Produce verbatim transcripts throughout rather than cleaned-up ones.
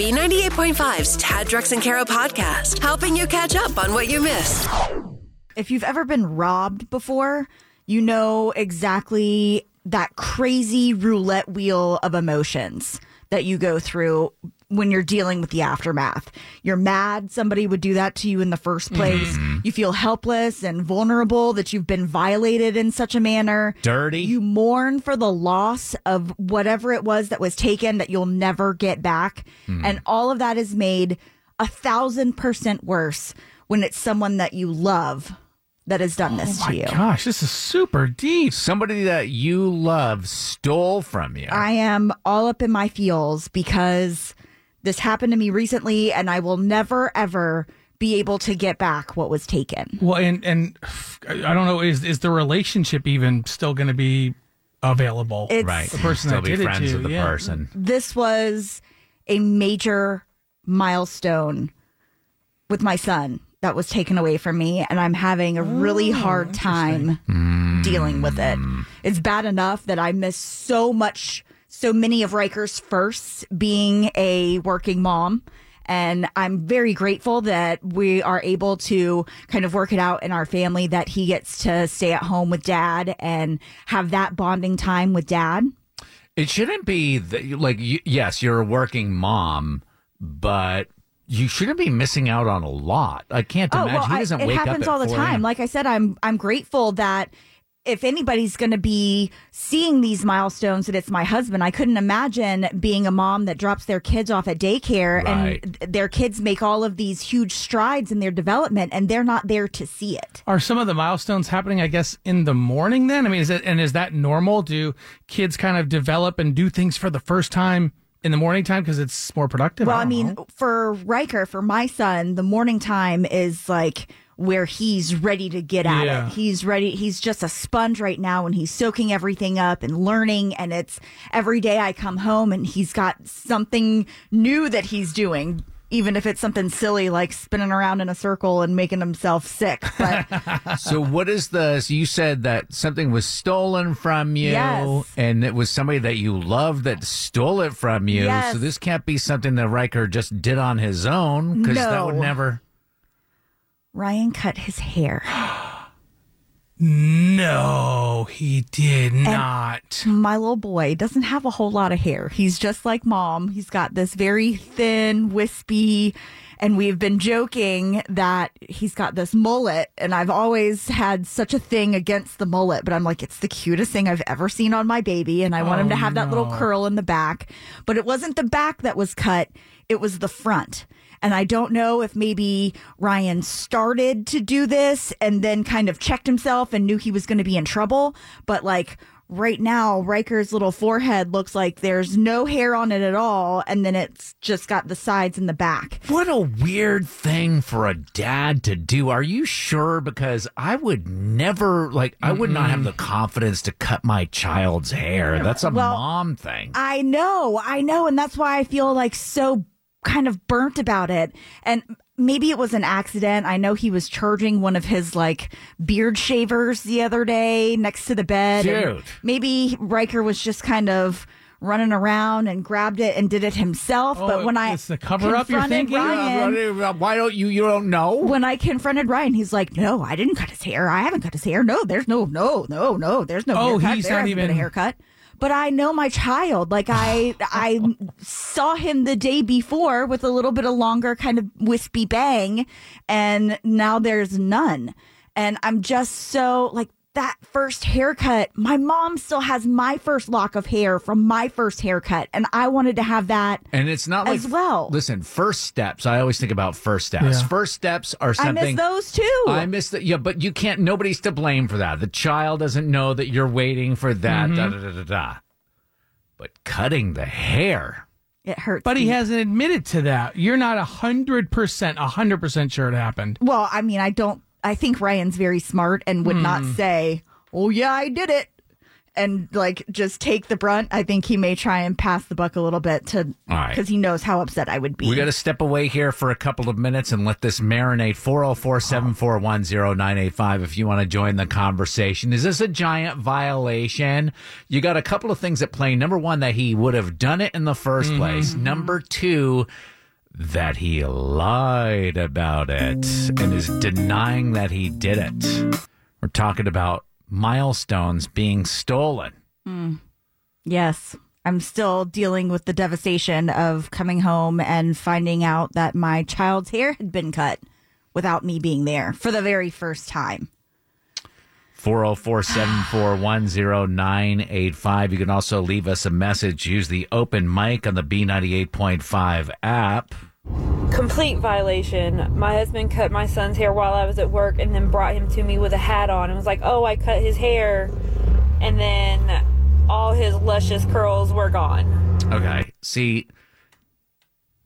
B ninety-eight point five's Tad Drex and KARA podcast, helping you catch up on what you missed. If you've ever been robbed before, you know exactly that crazy roulette wheel of emotions that you go through when you're dealing with the aftermath. You're mad somebody would do that to you in the first place. Mm. You feel helpless and vulnerable that you've been violated in such a manner. Dirty. You mourn for the loss of whatever it was that was taken that you'll never get back. Mm. And all of that is made a thousand percent worse when it's someone that you love that has done this oh to you. Oh my gosh, this is super deep. Somebody that you love stole from you. I am all up in my feels because this happened to me recently, and I will never, ever be able to get back what was taken. Well, and and I don't know, is is the relationship even still going to be available? It's, right. The person still that be did friends it to, with the yeah. person. This was a major milestone with my son that was taken away from me, and I'm having a really oh, hard time mm. dealing with it. It's bad enough that I miss so much So many of Riker's firsts being a working mom, and I'm very grateful that we are able to kind of work it out in our family that he gets to stay at home with dad and have that bonding time with dad. It shouldn't be that, like, yes, you're a working mom, but you shouldn't be missing out on a lot. I can't oh, imagine well, he doesn't I, wake up at four a m. It happens all the time. Like I said, I'm I'm grateful that if anybody's going to be seeing these milestones, that it's my husband. I couldn't imagine being a mom that drops their kids off at daycare right. and th- their kids make all of these huge strides in their development, and they're not there to see it. Are some of the milestones happening, I guess, in the morning then? I mean, is it, and is that normal? Do kids kind of develop and do things for the first time in the morning time because it's more productive? Well, I, I mean, know. for Riker, for my son, the morning time is like where he's ready to get at yeah. it. He's ready. He's just a sponge right now, and he's soaking everything up and learning. And it's every day I come home and he's got something new that he's doing, even if it's something silly like spinning around in a circle and making himself sick. But so what is the, so you said that something was stolen from you yes. and it was somebody that you loved that stole it from you. Yes. So this can't be something that Riker just did on his own, because no. that would never... Ryan cut his hair. No, he did and not. My little boy doesn't have a whole lot of hair. He's just like mom. He's got this very thin, wispy, and we've been joking that he's got this mullet, and I've always had such a thing against the mullet, but I'm like, it's the cutest thing I've ever seen on my baby, and I want oh, him to have no. that little curl in the back. But it wasn't the back that was cut. It was the front. And I don't know if maybe Ryan started to do this and then kind of checked himself and knew he was going to be in trouble. But like right now, Riker's little forehead looks like there's no hair on it at all. And then it's just got the sides and the back. What a weird thing for a dad to do. Are you sure? Because I would never, like, I would mm-hmm. not have the confidence to cut my child's hair. That's a well, mom thing. I know. I know. And that's why I feel like so kind of burnt about it. And maybe it was an accident. I know he was charging one of his like beard shavers the other day next to the bed. Dude. Maybe Riker was just kind of running around and grabbed it and did it himself. Oh, but when it's I it's the cover up you're thinking? Ryan, why don't you you don't know? When I confronted Ryan, he's like, "No, I didn't cut his hair. I haven't cut his hair. No, there's no no no no. There's no oh, haircut. He's there not hasn't even... been a haircut." But I know my child. Like I I saw him the day before with a little bit of longer kind of wispy bang, and now there's none. And I'm just so like that first haircut. My mom still has my first lock of hair from my first haircut, and I wanted to have that. And it's not like as well. Listen, first steps. I always think about first steps. Yeah. First steps are something. I miss those too. I miss that. Yeah, but you can't. Nobody's to blame for that. The child doesn't know that you're waiting for that. Mm-hmm. Da, da, da, da, da. But cutting the hair. It hurts. But he me. hasn't admitted to that. You're not one hundred percent, one hundred percent sure it happened. Well, I mean, I don't. I think Ryan's very smart and would hmm. not say, "Oh, yeah, I did it." and like just take the brunt. I think he may try and pass the buck a little bit to because right. he knows how upset I would be. We got to step away here for a couple of minutes and let this marinate. four oh four, seven four one, oh nine eight five if you want to join the conversation. Is this a giant violation? You got a couple of things at play. Number one, that he would have done it in the first mm-hmm. place. Number two, that he lied about it and is denying that he did it. We're talking about milestones being stolen. Mm. Yes. I'm still dealing with the devastation of coming home and finding out that my child's hair had been cut without me being there for the very first time. four oh four, seven four one, oh nine eight five. You can also leave us a message. Use the open mic on the B ninety-eight point five app. Complete violation. My husband cut my son's hair while I was at work and then brought him to me with a hat on and was like, oh, I cut his hair. And then all his luscious curls were gone. Okay. See,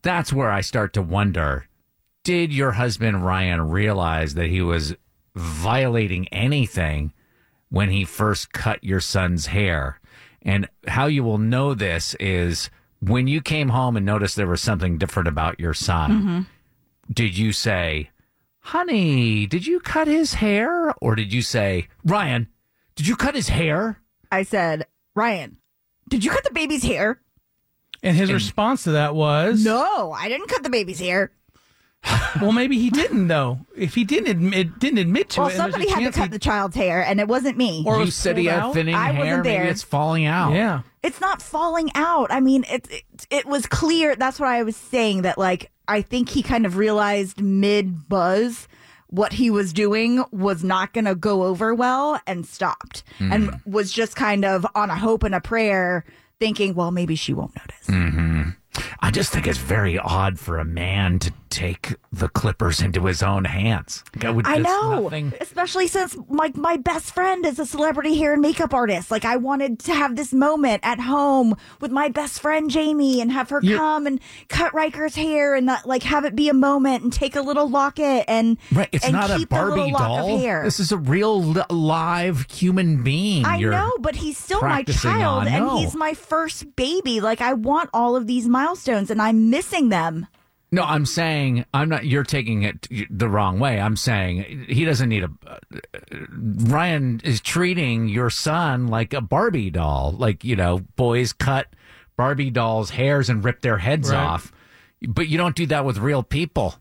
that's where I start to wonder, did your husband Ryan realize that he was violating anything when he first cut your son's hair? And how you will know this is when you came home and noticed there was something different about your son. Mm-hmm. Did you say, honey, did you cut his hair? Or did you say, Ryan, did you cut his hair? I said, Ryan, did you cut the baby's hair? And his and response to that was, no, I didn't cut the baby's hair. Well, maybe he didn't, though. If he didn't admit, didn't admit to well, it, well, somebody had to cut he... the child's hair, and it wasn't me. Or he said he had thinning I hair. Wasn't there. Maybe it's falling out. Yeah, it's not falling out. I mean, it, it it was clear. That's what I was saying. That like, I think he kind of realized mid buzz what he was doing was not going to go over well, and stopped, mm. and was just kind of on a hope and a prayer, thinking, well, maybe she won't notice. Mm-hmm. I just think it's very odd for a man to take the clippers into his own hands. Like I, would I know, nothing... especially since like my, my best friend is a celebrity hair and makeup artist. Like I wanted to have this moment at home with my best friend Jamie and have her You're... come and cut Riker's hair and not, like have it be a moment and take a little locket and right. It's and not keep a Barbie doll. This is a real li- live human being. I You're know, but he's still my child on. and no. he's my first baby. Like I want all of these milestones and I'm missing them. No, I'm saying I'm not. You're taking it the wrong way. I'm saying he doesn't need a. Uh, Ryan is treating your son like a Barbie doll, like you know, boys cut Barbie dolls' hairs and rip their heads right. off, but you don't do that with real people.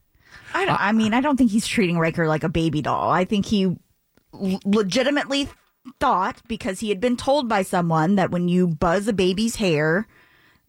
I don't. Uh, I mean, I don't think he's treating Riker like a baby doll. I think he legitimately thought because he had been told by someone that when you buzz a baby's hair.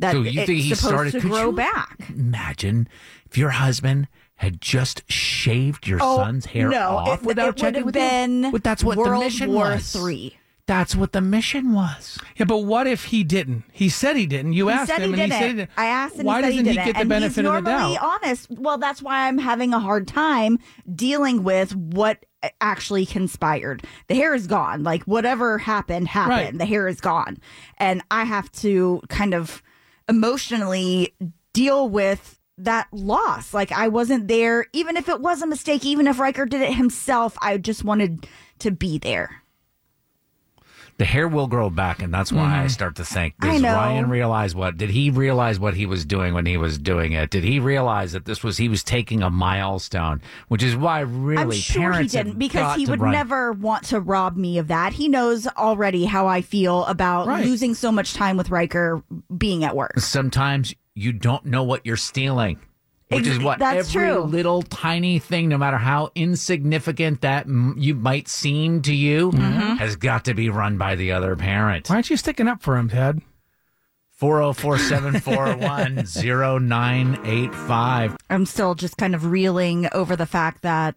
That so you it's think he started to grow back. Imagine if your husband had just shaved your oh, son's hair no, off it, without it checking with him. But that's what World the mission War was. Three. That's what the mission was. Yeah, but what if he didn't? He said he didn't. You he asked him, and he said he didn't. I asked him. Why he doesn't he, he get the and benefit of the doubt? He's normally honest. Well, that's why I'm having a hard time dealing with what actually conspired. The hair is gone. Like whatever happened, happened. Right. The hair is gone, and I have to kind of emotionally deal with that loss. Like I wasn't there, even if it was a mistake, even if Riker did it himself, I just wanted to be there. The hair will grow back, and that's why mm-hmm. I start to think, does Ryan realize what, did he realize what he was doing when he was doing it? Did he realize that this was, he was taking a milestone, which is why really I'm sure parents he didn't, because he would run. never want to rob me of that. He knows already how I feel about right. losing so much time with Riker being at work. Sometimes you don't know what you're stealing. Which is what That's every true. little tiny thing, no matter how insignificant that m- you might seem to you, mm-hmm. has got to be run by the other parent. Why aren't you sticking up for him, Ted? four oh four, seven four one, oh nine eight five. I'm still just kind of reeling over the fact that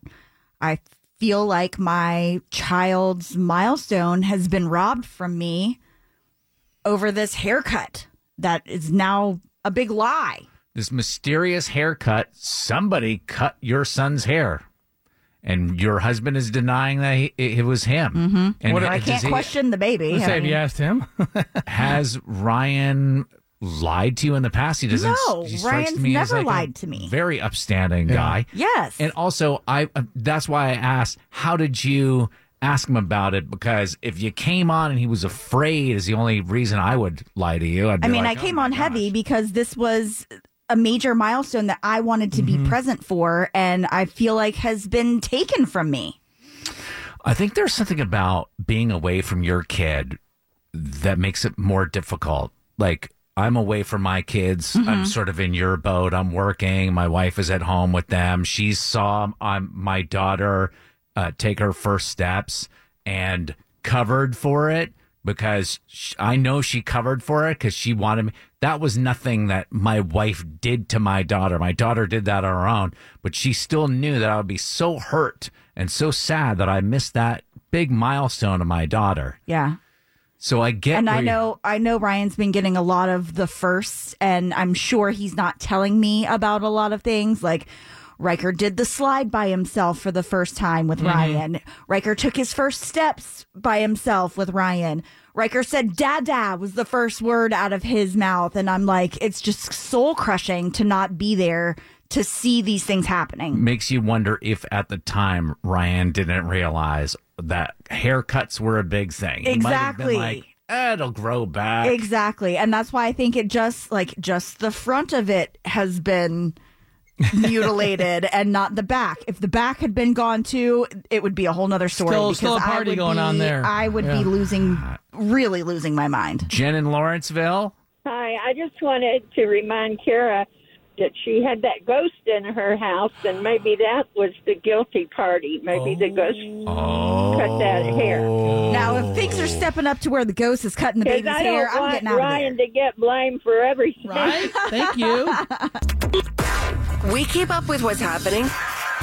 I feel like my child's milestone has been robbed from me over this haircut that is now a big lie. This mysterious haircut, somebody cut your son's hair. And your husband is denying that he, it, it was him. Mm-hmm. And what, I can't he, question the baby. Let's say if you asked him. Has Ryan lied to you in the past? He doesn't. No, he Ryan's me never like lied to me. Very upstanding yeah. guy. Yes. And also, I uh, that's why I asked, how did you ask him about it, because if you came on and he was afraid is the only reason I would lie to you. I'd be I mean, like, I came oh on gosh. heavy because this was a major milestone that I wanted to mm-hmm. be present for, and I feel like has been taken from me. I think there's something about being away from your kid that makes it more difficult. Like, I'm away from my kids. Mm-hmm. I'm sort of in your boat. I'm working. My wife is at home with them. She saw um, my daughter uh, take her first steps and covered for it, because she, I know she covered for it because she wanted me. That was nothing that my wife did to my daughter. My daughter did that on her own, but she still knew that I would be so hurt and so sad that I missed that big milestone of my daughter. Yeah. So I get, and I know, I know Ryan's been getting a lot of the firsts, and I'm sure he's not telling me about a lot of things. Like, Riker did the slide by himself for the first time with mm-hmm. Ryan. Riker took his first steps by himself with Ryan. Riker said "dada" was the first word out of his mouth, and I'm like, it's just soul crushing to not be there to see these things happening. Makes you wonder if at the time Ryan didn't realize that haircuts were a big thing. Exactly. He might have been like, eh, it'll grow back. Exactly. And that's why I think it just, like, just the front of it has been mutilated and not the back. If the back had been gone too, it would be a whole nother story. Still, still a party going be, on there. I would yeah. be losing, really losing my mind. Jen in Lawrenceville. Hi. I just wanted to remind Kara that she had that ghost in her house, and maybe that was the guilty party. Maybe oh. the ghost oh. cut that hair. Now, if things are stepping up to where the ghost is cutting the baby's I don't hair, want I'm getting out Ryan of there. Ryan to get blamed for everything. Right? Thank you. We keep up with what's happening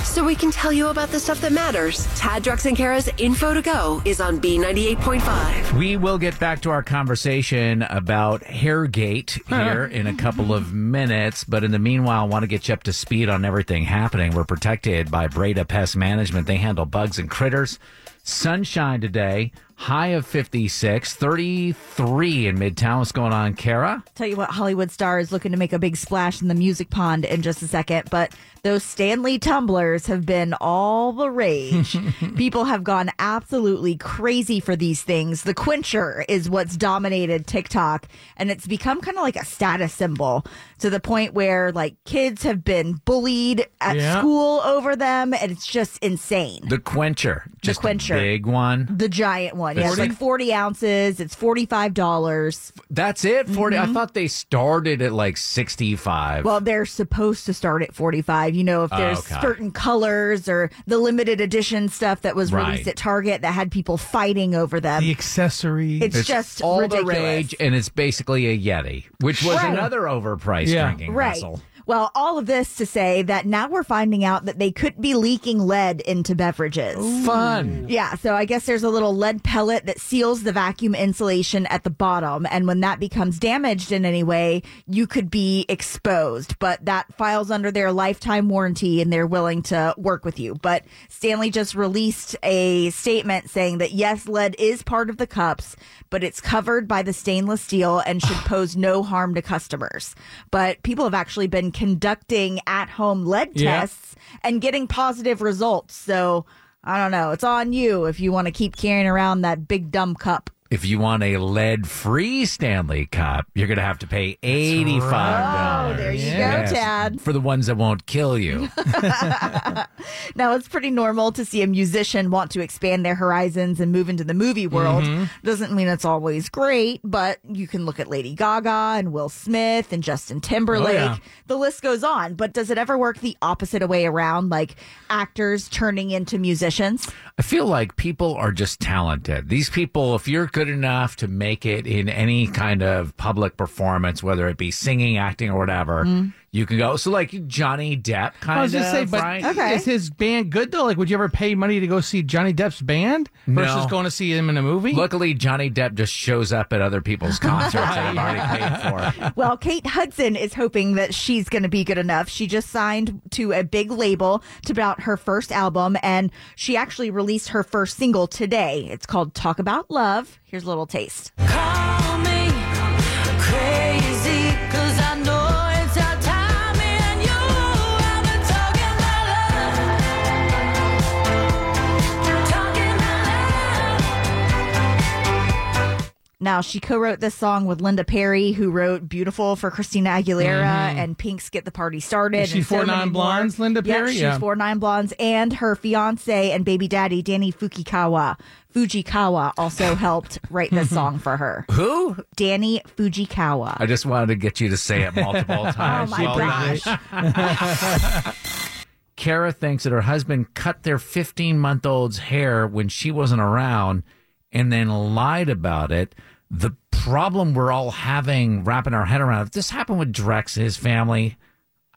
so we can tell you about the stuff that matters. Tad, Drex, and Kara's Info to Go is on B ninety-eight point five. We will get back to our conversation about Hairgate here in a couple of minutes. But in the meanwhile, I want to get you up to speed on everything happening. We're protected by Breda Pest Management. They handle bugs and critters. Sunshine today, high of fifty-six, thirty-three in Midtown. What's going on, Kara? Tell you what, Hollywood star is looking to make a big splash in the music pond in just a second, but those Stanley tumblers have been all the rage. People have gone absolutely crazy for these things. The quencher is what's dominated TikTok, and it's become kind of like a status symbol, to the point where, like, kids have been bullied at yeah. school over them, and it's just insane. The quencher. Just the quencher. Big one, the giant one. Yeah, it's like forty ounces. It's forty-five dollars. That's it. Forty. Mm-hmm. I thought they started at like sixty-five. Well, they're supposed to start at forty-five. You know, if there's okay. certain colors or the limited edition stuff that was right. released at Target that had people fighting over them. The accessories. It's, it's just all ridiculous. The rage, and it's basically a Yeti, which was right. another overpriced yeah. drinking right. vessel. Well, all of this to say that now we're finding out that they could be leaking lead into beverages. Ooh. Fun. Yeah, so I guess there's a little lead pellet that seals the vacuum insulation at the bottom, and when that becomes damaged in any way, you could be exposed. But that files under their lifetime warranty, and they're willing to work with you. But Stanley just released a statement saying that, yes, lead is part of the cups, but it's covered by the stainless steel and should pose no harm to customers. But people have actually been conducting at-home lead yeah. tests and getting positive results. So, I don't know. It's on you if you want to keep carrying around that big dumb cup. If you want a lead-free Stanley cup, you're going to have to pay eighty-five dollars. Right. Oh, there you yes. go, Tad. For the ones that won't kill you. Now, it's pretty normal to see a musician want to expand their horizons and move into the movie world. Mm-hmm. Doesn't mean it's always great, but you can look at Lady Gaga and Will Smith and Justin Timberlake. Oh, yeah. The list goes on, but does it ever work the opposite way around, like actors turning into musicians? I feel like people are just talented. These people, if you're good enough to make it in any kind of public performance, whether it be singing, acting, or whatever, mm. you can go. So, like Johnny Depp, kind of. I was just saying, but right? okay. is his band good though? Like, would you ever pay money to go see Johnny Depp's band versus no. going to see him in a movie? Luckily, Johnny Depp just shows up at other people's concerts that I've already paid for. Well, Kate Hudson is hoping that she's going to be good enough. She just signed to a big label to put out her first album, and she actually released her first single today. It's called "Talk About Love." Here's a little taste. Call me crazy, 'cause I know it's our time and you have been talking my love. Talking my love. Now, she co-wrote this song with Linda Perry, who wrote Beautiful for Christina Aguilera mm-hmm. and Pink's Get the Party Started. Is she four so Non Blondes, Linda Perry? Yep, she's yeah, she's four Non Blondes. And her fiance and baby daddy, Danny Fujikawa. Fujikawa also helped write this song for her. Who? Danny Fujikawa. I just wanted to get you to say it multiple times. Oh, my gosh. KARA thinks that her husband cut their fifteen-month-old's hair when she wasn't around and then lied about it. The problem we're all having, wrapping our head around, if this happened with Drex and his family,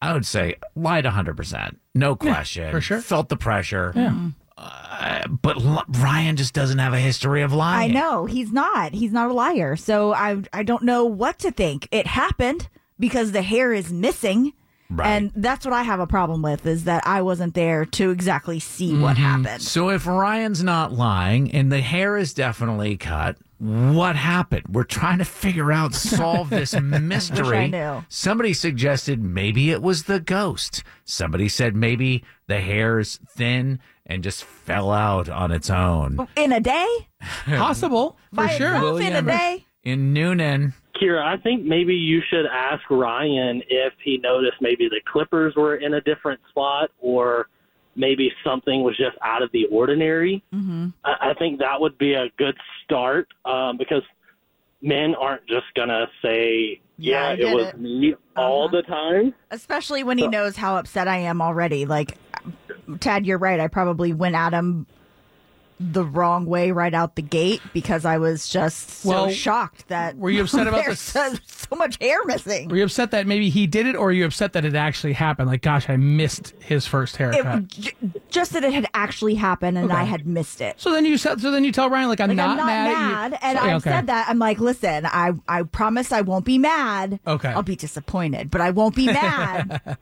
I would say lied one hundred percent. No question. Yeah, for sure. Felt the pressure. Yeah. Mm-hmm. Uh, but L- Ryan just doesn't have a history of lying. I know. He's not. He's not a liar. So I I don't know what to think. It happened because the hair is missing. Right. And that's what I have a problem with, is that I wasn't there to exactly see mm-hmm. what happened. So if Ryan's not lying and the hair is definitely cut, what happened? We're trying to figure out, solve this mystery. Somebody suggested maybe it was the ghost. Somebody said maybe the hair's thin and just fell out on its own. In a day? Possible. For sure. By itself in a day? In Noonan. KARA, I think maybe you should ask Ryan if he noticed maybe the clippers were in a different spot or maybe something was just out of the ordinary. Mm-hmm. I, I think that would be a good start um, because men aren't just going to say, yeah, yeah it was it. me all uh-huh. the time. Especially when so, he knows how upset I am already. Like, Tad, you're right. I probably went at him the wrong way right out the gate because I was just so well, shocked that were you upset about there's so, so much hair missing. Were you upset that maybe he did it, or are you upset that it actually happened? Like, gosh, I missed his first haircut. It, just that it had actually happened and okay. I had missed it. So then you said, so then you tell Ryan, like, I'm, like, not, I'm not mad. mad and okay, I okay. said that. I'm like, listen, I, I promise I won't be mad. Okay. I'll be disappointed, but I won't be mad.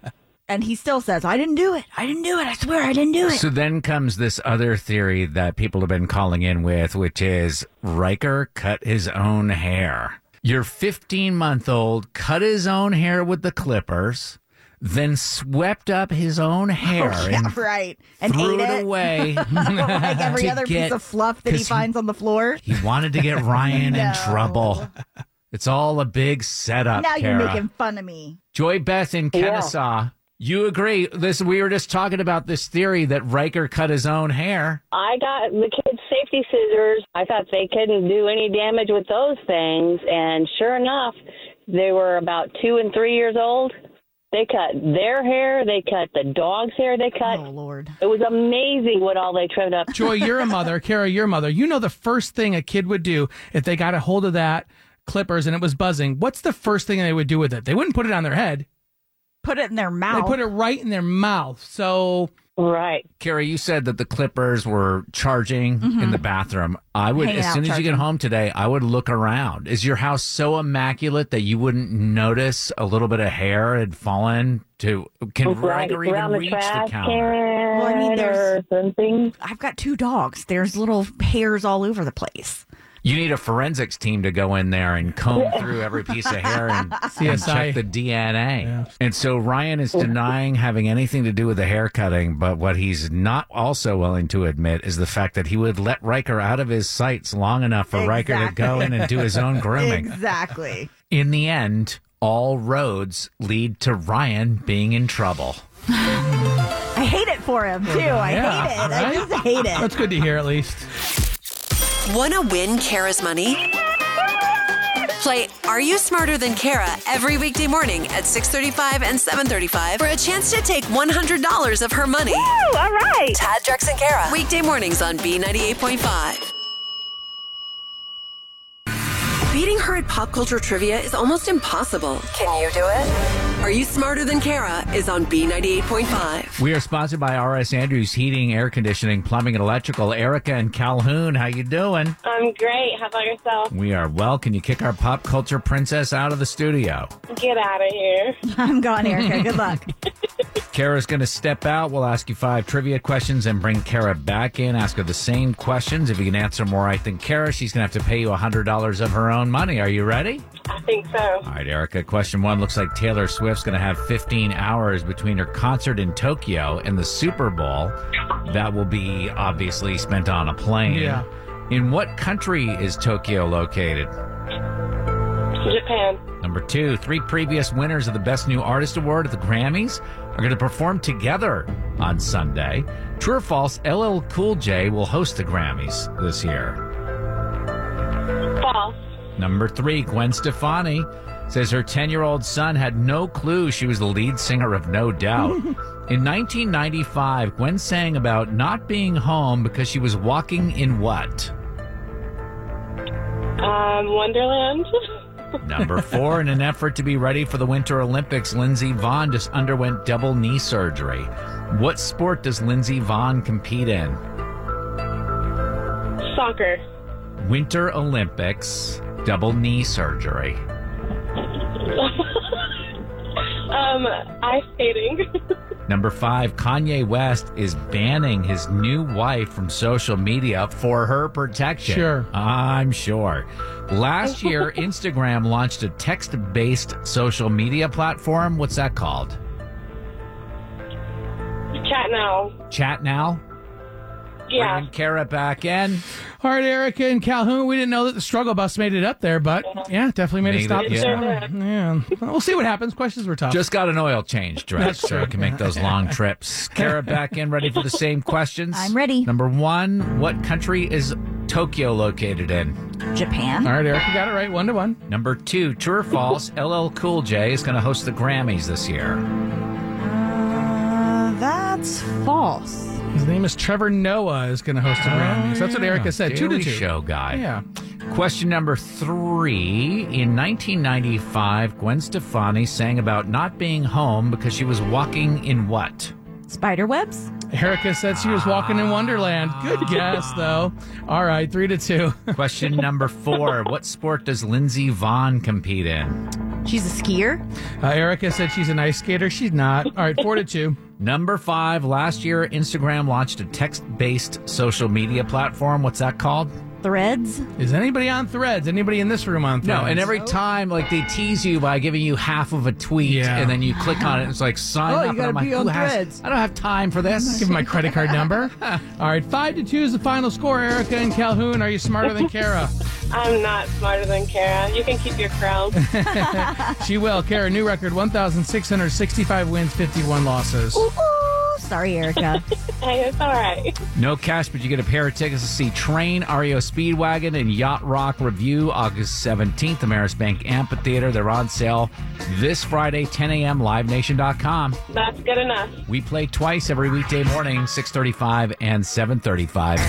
And he still says, I didn't do it. I didn't do it. I swear I didn't do it. So then comes this other theory that people have been calling in with, which is Riker cut his own hair. Your fifteen-month-old cut his own hair with the clippers, then swept up his own hair oh, yeah, and, right. and threw ate it, it away. Like every other get, piece of fluff that he finds on the floor. He wanted to get Ryan no. in trouble. It's all a big setup, Now KARA. You're making fun of me. Joy Beth in Kennesaw. Yeah. You agree. This we were just talking about this theory that Riker cut his own hair. I got the kids' safety scissors. I thought they couldn't do any damage with those things. And sure enough, they were about two and three years old. They cut their hair. They cut the dog's hair. They cut. Oh, Lord. It was amazing what all they trimmed up. Joy, you're a mother. KARA, you're a mother. You know the first thing a kid would do if they got a hold of that clippers and it was buzzing. What's the first thing they would do with it? They wouldn't put it on their head. Put it in their mouth. They put it right in their mouth. So, right. KARA, you said that the clippers were charging mm-hmm. in the bathroom. I would, Hang as soon as charging. you get home today, I would look around. Is your house so immaculate that you wouldn't notice a little bit of hair had fallen to? Can right. Riker even the reach the counter? Well, I mean, there's something. I've got two dogs. There's little hairs all over the place. You need a forensics team to go in there and comb through every piece of hair and, and check the D N A. Yeah. And so Ryan is denying having anything to do with the hair cutting, but what he's not also willing to admit is the fact that he would let Riker out of his sights long enough for exactly. Riker to go in and do his own grooming. Exactly. In the end, all roads lead to Ryan being in trouble. I hate it for him, too. Yeah, I hate it. Right? I just hate it. That's good to hear, at least. Want to win KARA's money? Play Are You Smarter Than KARA every weekday morning at six thirty-five and seven thirty-five for a chance to take one hundred dollars of her money. Woo, all right. Tad, Drex, and KARA. Weekday mornings on B ninety-eight point five. Beating her at pop culture trivia is almost impossible. Can you do it? Are You Smarter Than KARA is on B ninety-eight point five. We are sponsored by R S Andrews Heating, Air Conditioning, Plumbing, and Electrical. Erica and Calhoun, how you doing? I'm great. How about yourself? We are well. Can you kick our pop culture princess out of the studio? Get out of here. I'm gone, Erica. Good luck. KARA's going to step out. We'll ask you five trivia questions and bring KARA back in. Ask her the same questions. If you can answer more right than KARA, she's going to have to pay you one hundred dollars of her own money. Are you ready? I think so. All right, Erica. Question one. Looks like Taylor Swift's going to have fifteen hours between her concert in Tokyo and the Super Bowl. That will be obviously spent on a plane. Yeah. In what country is Tokyo located? to Japan. Number two, three previous winners of the Best New Artist Award at the Grammys are going to perform together on Sunday. True or false, L L Cool J will host the Grammys this year? False. Number three, Gwen Stefani says her ten-year-old son had no clue she was the lead singer of No Doubt. In nineteen ninety-five, Gwen sang about not being home because she was walking in what? Um, Wonderland. Number four, in an effort to be ready for the Winter Olympics, Lindsey Vonn just underwent double knee surgery. What sport does Lindsey Vonn compete in? Soccer. Winter Olympics, double knee surgery. um, ice skating. Number five, Kanye West is banning his new wife from social media for her protection. Sure. I'm sure. Last year, Instagram launched a text-based social media platform. What's that called? Chat Now. Chat Now? Yeah. Bringing KARA back in. All right, Erica and Calhoun. We didn't know that the Struggle Bus made it up there, but yeah, definitely made, made a stop. It, yeah. yeah. We'll see what happens. Questions were tough. Just got an oil change, Drex, so I can make those long trips. KARA back in, ready for the same questions? I'm ready. Number one, what country is Tokyo located in? Japan. All right, Erica got it right. One to one. Number two, true or false, L L Cool J is going to host the Grammys this year. Uh, that's false. His name is Trevor Noah is going to host a Grammys. Oh, that's what Erica said. Daily two to two. Show guy. Yeah. Question number three. In nineteen ninety-five, Gwen Stefani sang about not being home because she was walking in what? Spiderwebs. Erica said she was walking in Wonderland. Good guess, though. All right, three to two. Question number four. What sport does Lindsey Vonn compete in? She's a skier. Uh, Erica said she's an ice skater. She's not. All right, four to two. Number five, last year, Instagram launched a text-based social media platform. What's that called? Threads. Is anybody on Threads? Anybody in this room on Threads? No, and every oh. time, like, they tease you by giving you half of a tweet, yeah. and then you click on it, and it's like, sign oh, up. Oh, you gotta be like, on Threads. Has, I don't have time for this. Give them my credit card number. All right, five to two is the final score, Erica and Calhoun. Are you smarter than KARA? I'm not smarter than KARA. You can keep your crown. She will. KARA, new record, one thousand six hundred sixty-five wins, fifty-one losses. Ooh, ooh. Sorry, Erica. Hey, it's all right. No cash, but you get a pair of tickets to see Train, R E O Speedwagon, and Yacht Rock Review, August seventeenth, Ameris Bank Amphitheater. They're on sale this Friday, ten a.m., live nation dot com. That's good enough. We play twice every weekday morning, six thirty-five and seven thirty-five.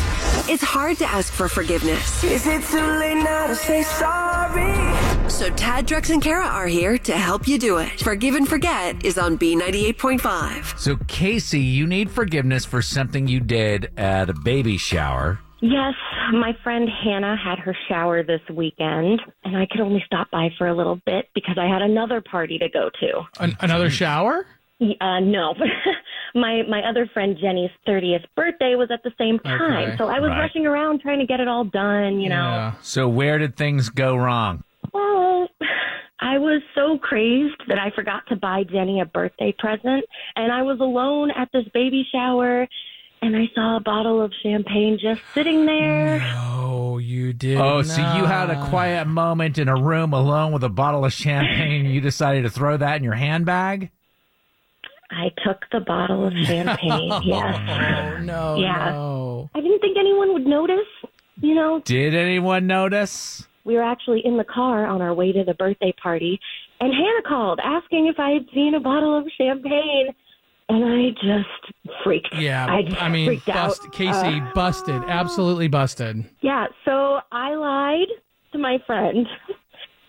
It's hard to ask for forgiveness. Is it too late now to say sorry? So Tad, Drex, and KARA are here to help you do it. Forgive and Forget is on B ninety-eight point five. So, Casey, you need forgiveness for something you did at a baby shower. Yes, my friend Hannah had her shower this weekend, and I could only stop by for a little bit because I had another party to go to. An- another shower? Uh, no. my my other friend Jenny's thirtieth birthday was at the same time, okay. so I was right. rushing around trying to get it all done, you yeah. know. So where did things go wrong? Well, I was so crazed that I forgot to buy Jenny a birthday present, and I was alone at this baby shower, and I saw a bottle of champagne just sitting there. No, you did Oh, not. So you had a quiet moment in a room alone with a bottle of champagne, and you decided to throw that in your handbag? I took the bottle of champagne, no. yes. Oh, no, yeah. no. I didn't think anyone would notice, you know. Did anyone notice? We were actually in the car on our way to the birthday party, and Hannah called asking if I had seen a bottle of champagne, and I just freaked. Yeah, I, just I mean, freaked bust, out. Casey, uh, busted, absolutely busted. Yeah, so I lied to my friend.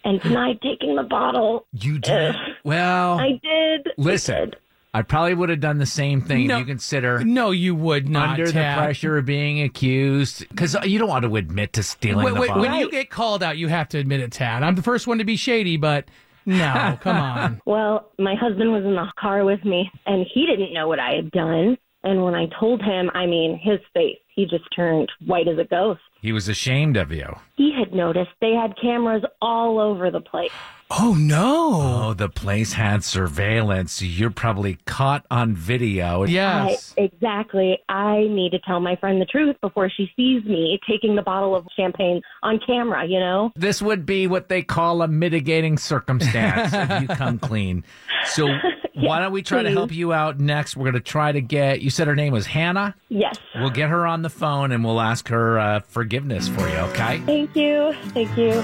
And denied taking the bottle. You did? Well, I did. Listen. I did. I probably would have done the same thing no, if you consider. No, you would not. Under Tad. The pressure of being accused. Because you don't want to admit to stealing wait, the wait, bottle. When you get called out, you have to admit it, Tad. I'm the first one to be shady, but no, come on. Well, my husband was in the car with me, and he didn't know what I had done. And when I told him, I mean, his face, he just turned white as a ghost. He was ashamed of you. He had noticed they had cameras all over the place. Oh, no. Oh, the place had surveillance. You're probably caught on video. Yes. I, exactly. I need to tell my friend the truth before she sees me taking the bottle of champagne on camera, you know? This would be what they call a mitigating circumstance if you come clean. So... Yes, why don't we try please. to help you out next? We're going to try to get, you said her name was Hannah? Yes. We'll get her on the phone and we'll ask her uh, forgiveness for you, okay? Thank you. Thank you.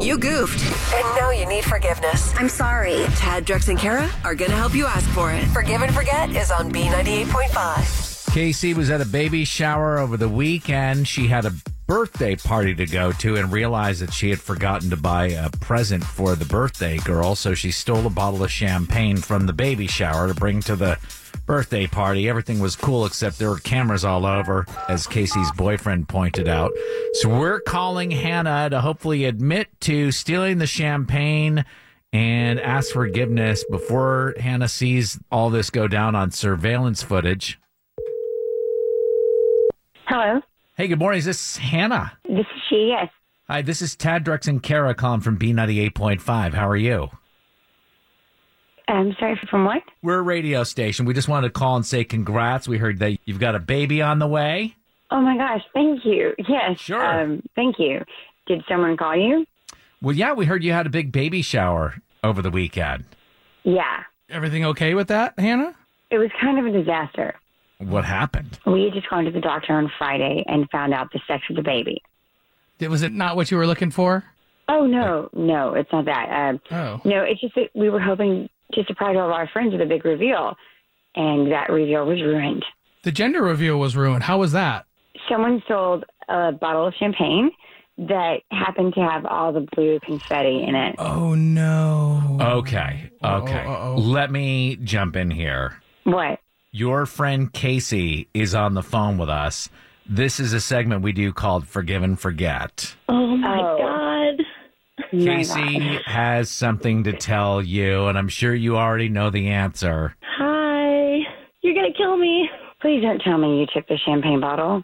You goofed. And now you need forgiveness. I'm sorry. Tad, Drex, and Kara are going to help you ask for it. Forgive and Forget is on B ninety-eight point five. Casey was at a baby shower over the weekend. She had a birthday party to go to and realized that she had forgotten to buy a present for the birthday girl, so she stole a bottle of champagne from the baby shower to bring to the birthday party. Everything was cool except there were cameras all over, as Casey's boyfriend pointed out. So we're calling Hannah to hopefully admit to stealing the champagne and ask forgiveness before Hannah sees all this go down on surveillance footage. Hello. Hey, good morning. Is this Hannah? This is she, yes. Hi, this is Tad, Drex, and Kara calling from B ninety-eight point five. How are you? I'm sorry, from what? We're a radio station. We just wanted to call and say congrats. We heard that you've got a baby on the way. Oh, my gosh. Thank you. Yes. Sure. Um, thank you. Did someone call you? Well, yeah, we heard you had a big baby shower over the weekend. Yeah. Everything okay with that, Hannah? It was kind of a disaster. What happened? We had just gone to the doctor on Friday and found out the sex of the baby. Was it not what you were looking for? Oh, no, no, it's not that. Um, oh. No, it's just that we were hoping to surprise all of our friends with a big reveal, and that reveal was ruined. The gender reveal was ruined. How was that? Someone sold a bottle of champagne that happened to have all the blue confetti in it. Oh, no. Okay, okay. Uh-oh. Let me jump in here. What? Your friend Casey is on the phone with us. This is a segment we do called Forgive and Forget. Oh, my oh. God. Casey my God. has something to tell you, and I'm sure you already know the answer. Hi. You're going to kill me. Please don't tell me you tipped the champagne bottle.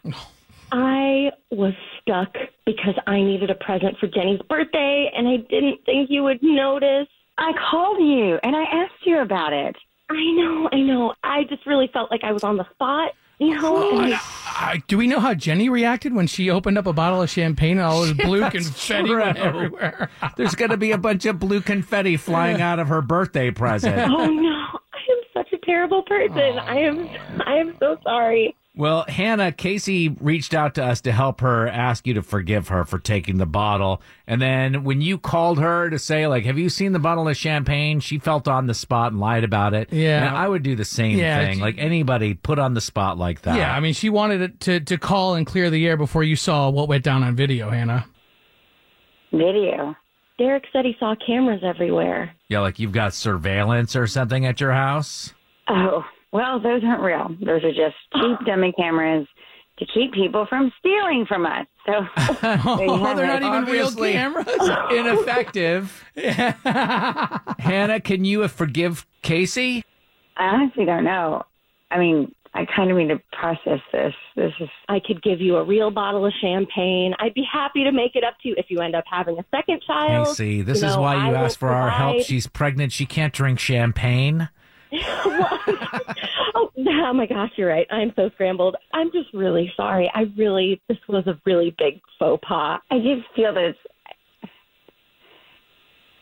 I was stuck because I needed a present for Jenny's birthday, and I didn't think you would notice. I called you, and I asked you about it. I know, I know. I just really felt like I was on the spot, you know? Oh, I, I, do we know how Jenny reacted when she opened up a bottle of champagne and all this blue confetti went everywhere? There's going to be a bunch of blue confetti flying out of her birthday present. Oh, no. I am such a terrible person. Oh. I am I am so sorry. Well, Hannah, Casey reached out to us to help her ask you to forgive her for taking the bottle. And then when you called her to say, like, have you seen the bottle of champagne? She felt on the spot and lied about it. Yeah. And I would do the same yeah, thing. She, like, anybody put on the spot like that. Yeah, I mean, she wanted it to, to call and clear the air before you saw what went down on video, Hannah. Video? Derek said he saw cameras everywhere. Yeah, like you've got surveillance or something at your house? Oh, well, those aren't real. Those are just cheap dummy cameras to keep people from stealing from us. So oh, they're not even real cameras. Ineffective. Hannah, can you forgive Casey? I honestly don't know. I mean, I kind of need to process this. This is. I could give you a real bottle of champagne. I'd be happy to make it up to you if you end up having a second child. Casey, this you is know, why you I asked for provide... our help. She's pregnant. She can't drink champagne. oh, oh my gosh, you're right. I'm so scrambled. I'm just really sorry. I really, this was a really big faux pas. I did feel that it's,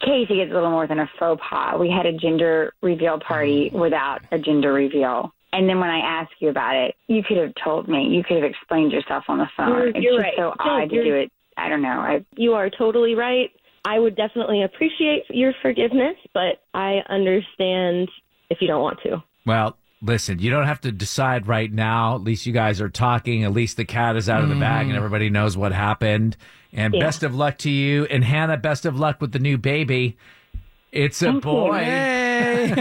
Casey is a little more than a faux pas. We had a gender reveal party without a gender reveal. And then when I asked you about it, you could have told me. You could have explained yourself on the phone. You're, it's you're just right. so no, odd to do it. I don't know. I, you are totally right. I would definitely appreciate your forgiveness, but I understand if you don't want to. Well, listen, you don't have to decide right now. At least you guys are talking. At least the cat is out of the mm. bag and everybody knows what happened. And yeah. best of luck to you. And Hannah, best of luck with the new baby. It's a Thank boy. And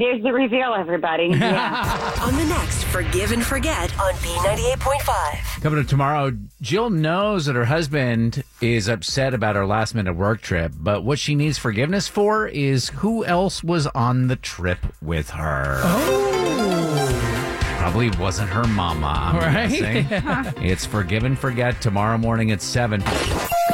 there's the reveal, everybody. Yeah. On the next Forgive and Forget on B ninety-eight point five. Coming up tomorrow, Jill knows that her husband is upset about her last minute work trip, but what she needs forgiveness for is who else was on the trip with her. Oh. Probably wasn't her mama, I'm right? guessing. It's Forgive and Forget tomorrow morning at seven.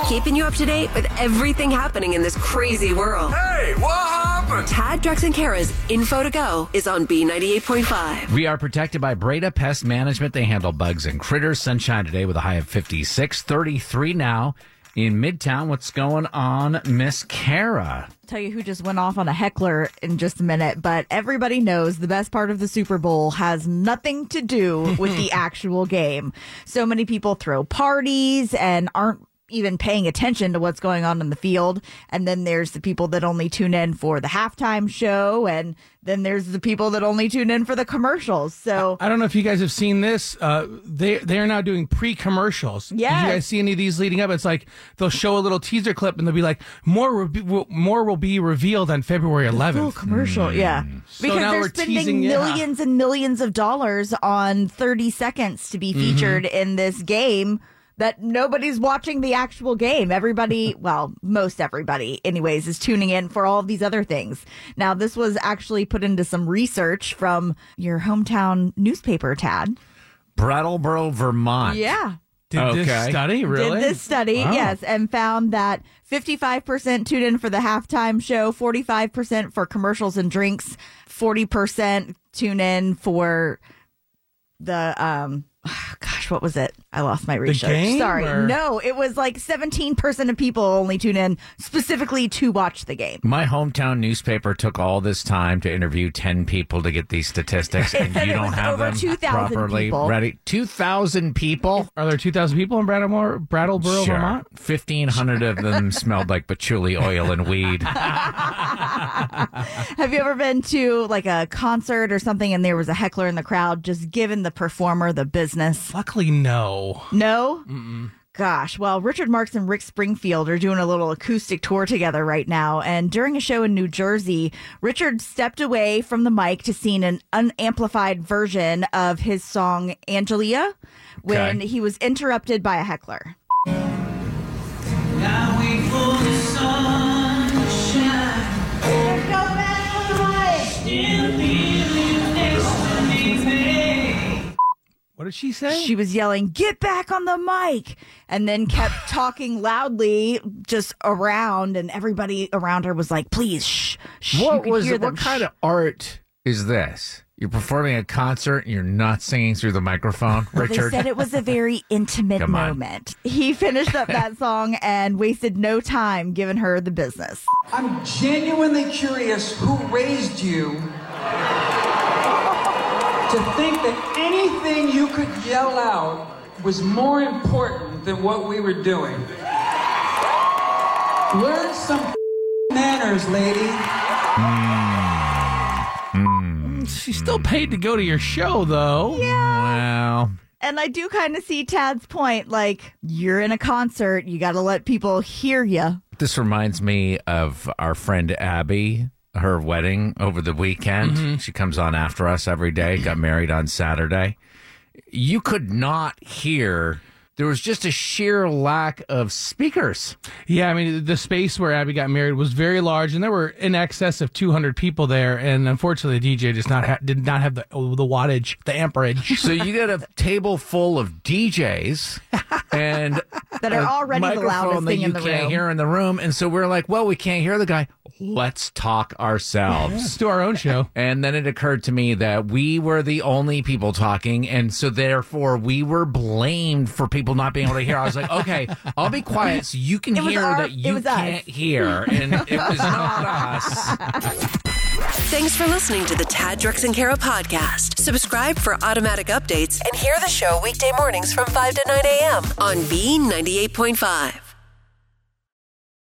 Keeping you up to date with everything happening in this crazy world. Hey, what happened? Tad, Drex, and Kara's Info to Go is on B ninety-eight point five. We are protected by Breda Pest Management. They handle bugs and critters. Sunshine today with a high of fifty-six. thirty-three now in Midtown. What's going on, Miss Kara? Tell you who just went off on a heckler in just a minute, but everybody knows the best part of the Super Bowl has nothing to do with the actual game. So many people throw parties and aren't even paying attention to what's going on in the field. And then there's the people that only tune in for the halftime show. And then there's the people that only tune in for the commercials. So I, I don't know if you guys have seen this. Uh, they, they're now doing pre-commercials. Yeah. Did you guys see any of these leading up? It's like they'll show a little teaser clip and they'll be like, more, re- more will be revealed on February eleventh. Full commercial. Mm. Yeah. So because now they're we're spending teasing, millions yeah. and millions of dollars on thirty seconds to be featured mm-hmm. in this game. That nobody's watching the actual game. Everybody, well, most everybody, anyways, is tuning in for all of these other things. Now, this was actually put into some research from your hometown newspaper, Tad. Brattleboro, Vermont. Yeah. Did okay. this study, really? Did this study, wow. yes, and found that fifty-five percent tuned in for the halftime show, forty-five percent for commercials and drinks, forty percent tune in for the... um. Gosh, what was it? I lost my research. Game, Sorry. Or... No, it was like seventeen percent of people only tune in specifically to watch the game. My hometown newspaper took all this time to interview ten people to get these statistics, and, and you don't have them properly people. ready. two thousand people? Are there two thousand people in Brattleboro, Brattleboro sure. Vermont? fifteen hundred sure. of them smelled like patchouli oil and weed. Have you ever been to like a concert or something and there was a heckler in the crowd just giving the performer the business? Luckily, no. No? Mm-mm. Gosh. Well, Richard Marx and Rick Springfield are doing a little acoustic tour together right now. And during a show in New Jersey, Richard stepped away from the mic to sing an unamplified version of his song Angelia when okay. he was interrupted by a heckler. Now we pull the sunshine. Go back to the light. Still feeling next to me. What did she say? She was yelling, "Get back on the mic," and then kept talking loudly just around, and everybody around her was like, "Please, shh, shh." What was it? What kind of art is this? You're performing a concert and you're not singing through the microphone, Richard. They said it was a very intimate moment. He finished up that song and wasted no time giving her the business. I'm genuinely curious who raised you to think that anything you could yell out was more important than what we were doing. Learn some manners, lady. Mm. Mm. She's still paid to go to your show, though. Yeah. Wow. And I do kind of see Tad's point. Like, you're in a concert. You got to let people hear you. This reminds me of our friend Abby. Her wedding over the weekend. Mm-hmm. She comes on after us every day, got married on Saturday. You could not hear. There was just a sheer lack of speakers. Yeah, I mean, the space where Abby got married was very large, and there were in excess of two hundred people there, and unfortunately, the D J does not ha- did not have the, the wattage, the amperage. So you got a table full of D Js and that are already the loudest thing in the room. You can't hear in the room, and so we're like, well, we can't hear the guy. Let's talk ourselves. Yeah, let's do our own show. And then it occurred to me that we were the only people talking, and so therefore, we were blamed for people not being able to hear. I was like, okay, I'll be quiet so you can hear our, that you can't us. hear. And it was not us. Thanks for listening to the Tad, Drex, and Kara podcast. Subscribe for automatic updates and hear the show weekday mornings from five to nine a.m. on B ninety-eight point five.